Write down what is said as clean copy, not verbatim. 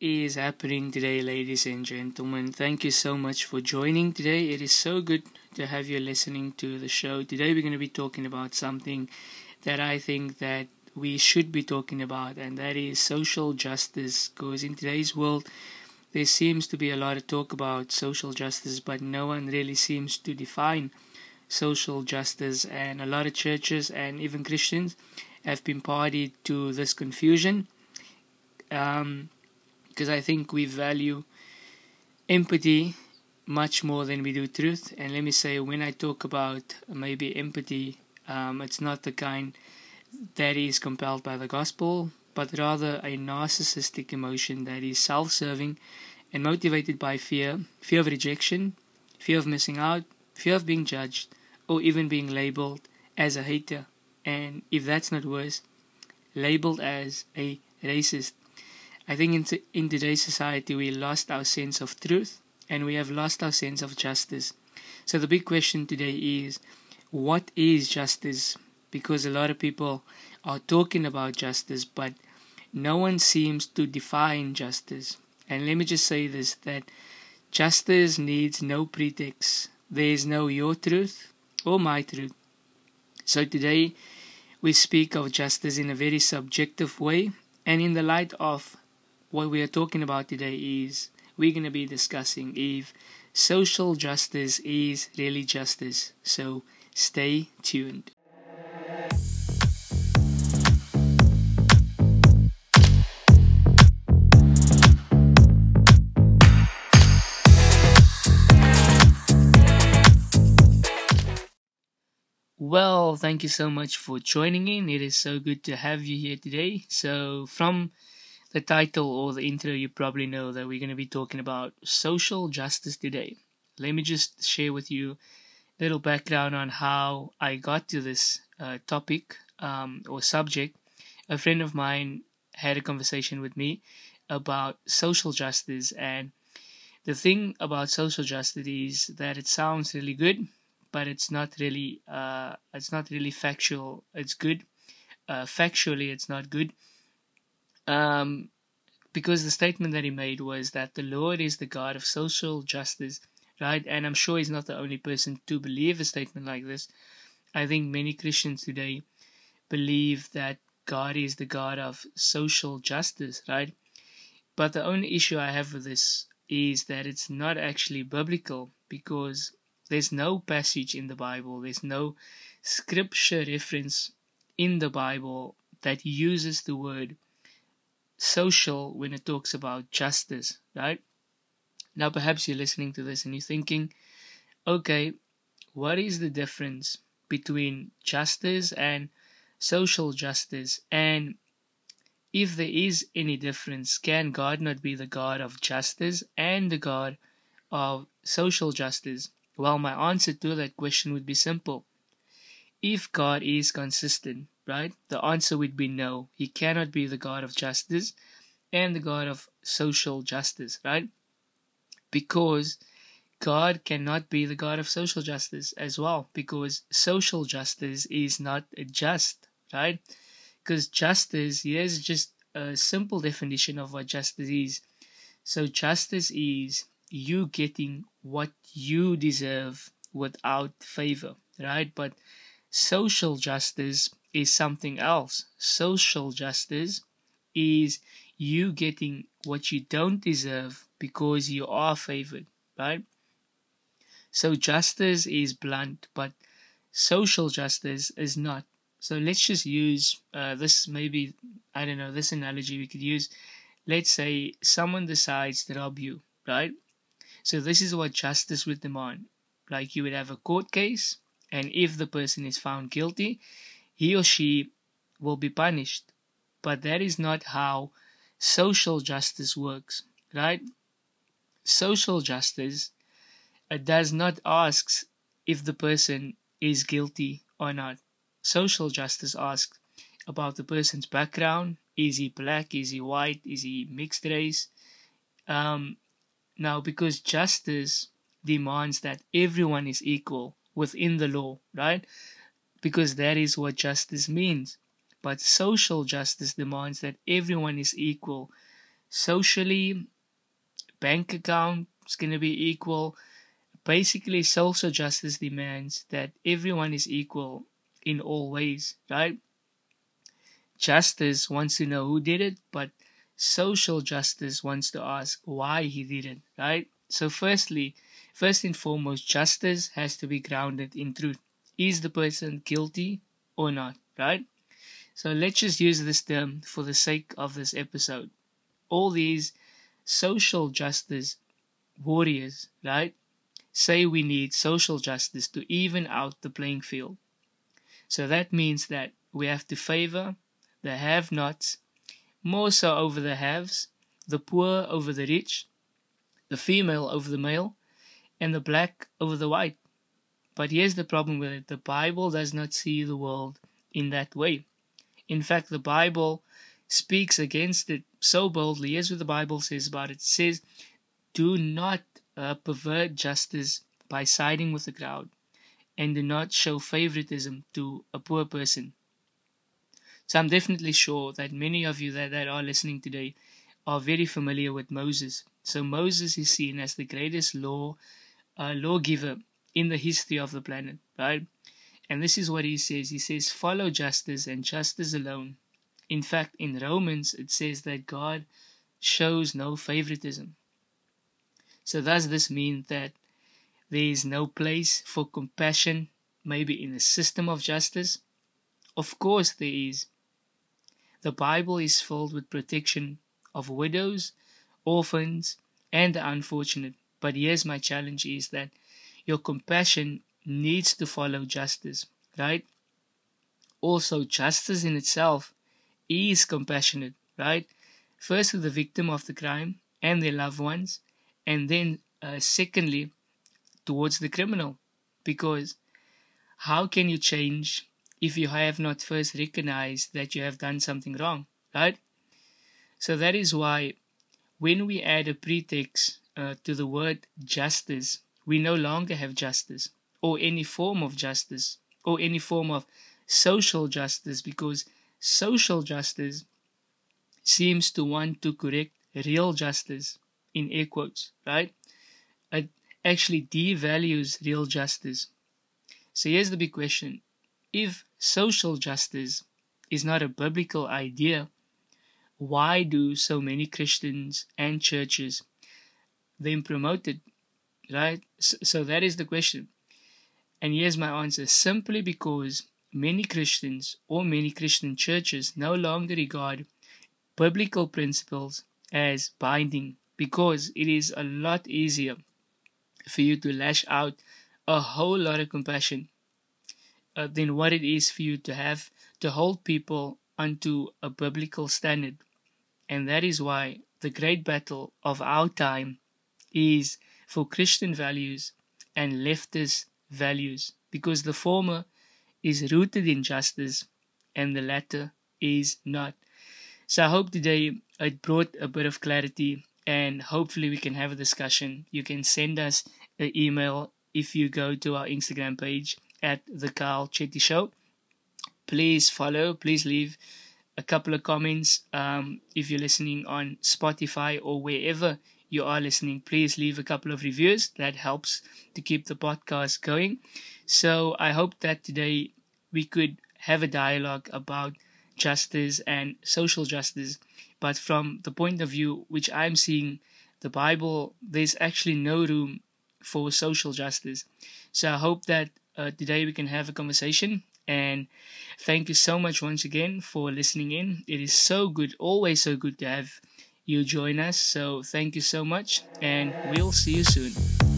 is happening today, ladies and gentlemen. Thank you so much for joining today. It is so good to have you listening to the show. Today we're going to be talking about something that I think that we should be talking about, and that is social justice, because in today's world there seems to be a lot of talk about social justice, but no one really seems to define social justice, and a lot of churches and even Christians have been party to this confusion, because I think we value empathy much more than we do truth. And let me say, when I talk about maybe empathy, it's not the kind that is compelled by the gospel, but rather a narcissistic emotion that is self-serving and motivated by fear of rejection, fear of missing out, fear of being judged, or even being labeled as a hater, and if that's not worse, labeled as a racist. I think in today's society we lost our sense of truth and we have lost our sense of justice. So the big question today is, what is justice? Because a lot of people are talking about justice, but no one seems to define justice. And let me just say this, that justice needs no pretext. There is no your truth or my truth. So today we speak of justice in a very subjective way, and in the light of what we are talking about today is, we're going to be discussing if social justice is really justice. So stay tuned. Well, thank you so much for joining in. It is so good to have you here today. So from the title or the intro, you probably know that we're going to be talking about social justice today. Let me just share with you a little background on how I got to this topic or subject. A friend of mine had a conversation with me about social justice, and the thing about social justice is that it sounds really good, but it's not really factual. It's good. Factually, it's not good. Because the statement that he made was that the Lord is the God of social justice, right? And I'm sure he's not the only person to believe a statement like this. I think many Christians today believe that God is the God of social justice, right? But the only issue I have with this is that it's not actually biblical, because there's no passage in the Bible, there's no scripture reference in the Bible that uses the word social when it talks about justice, right? Now perhaps you're listening to this and you're thinking, okay, what is the difference between justice and social justice? And if there is any difference, can God not be the God of justice and the God of social justice? Well, my answer to that question would be simple. If God is consistent, right, the answer would be no. He cannot be the God of justice and the God of social justice, right? Because God cannot be the God of social justice as well, because social justice is not just, right? Because justice, here's just a simple definition of what justice is. So justice is you getting what you deserve without favor, right? But social justice is something else. Social justice is you getting what you don't deserve because you are favored, right? So justice is blunt, but social justice is not. So let's just use this analogy we could use. Let's say someone decides to rob you, right? So this is what justice would demand. Like, you would have a court case, and if the person is found guilty, he or she will be punished. But that is not how social justice works, right? Social justice does not ask if the person is guilty or not. Social justice asks about the person's background. Is he black? Is he white? Is he mixed race? Now, because justice demands that everyone is equal within the law, right? Because that is what justice means. But social justice demands that everyone is equal Socially, bank account is going to be equal. Basically, social justice demands that everyone is equal in all ways, right? Justice wants to know who did it, but social justice wants to ask why he did it, right? So first and foremost, justice has to be grounded in truth. Is the person guilty or not, right? So let's just use this term for the sake of this episode. All these social justice warriors, right, say we need social justice to even out the playing field. So that means that we have to favor the have-nots more so over the haves, the poor over the rich, the female over the male, and the black over the white. But here's the problem with it. The Bible does not see the world in that way. In fact, the Bible speaks against it so boldly. Here's what the Bible says about it. It says, do not pervert justice by siding with the crowd, and do not show favoritism to a poor person. So I'm definitely sure that many of you that are listening today are very familiar with Moses. So Moses is seen as the greatest lawgiver in the history of the planet, right? And this is what he says. He says, follow justice and justice alone. In fact, in Romans, it says that God shows no favoritism. So does this mean that there is no place for compassion, maybe in a system of justice? Of course there is. The Bible is filled with protection of widows, orphans, and the unfortunate. But here's my challenge is that your compassion needs to follow justice, right? Also, justice in itself is compassionate, right? First to the victim of the crime and their loved ones, and then secondly, towards the criminal. Because how can you change if you have not first recognized that you have done something wrong, right? So that is why when we add a prefix to the word justice, we no longer have justice or any form of justice or any form of social justice, because social justice seems to want to correct real justice, in air quotes, right? It actually devalues real justice. So here's the big question. If social justice is not a biblical idea, why do so many Christians and churches then promote it, right? So that is the question. And here's my answer. Simply because many Christians or many Christian churches no longer regard biblical principles as binding, because it is a lot easier for you to lash out a whole lot of compassion than what it is for you to have to hold people unto a biblical standard. And that is why the great battle of our time is for Christian values and leftist values, because the former is rooted in justice and the latter is not. So I hope today it brought a bit of clarity, and hopefully we can have a discussion. You can send us an email if you go to our Instagram page at The Kyle Chetty Show. Please follow, please leave a couple of comments. If you're listening on Spotify or wherever you are listening, please leave a couple of reviews. That helps to keep the podcast going. So I hope that today we could have a dialogue about justice and social justice, but from the point of view which I'm seeing the Bible, there's actually no room for social justice. So I hope that today we can have a conversation, and thank you so much once again for listening in. It is so good, always so good to have you join us. So thank you so much, and we'll see you soon.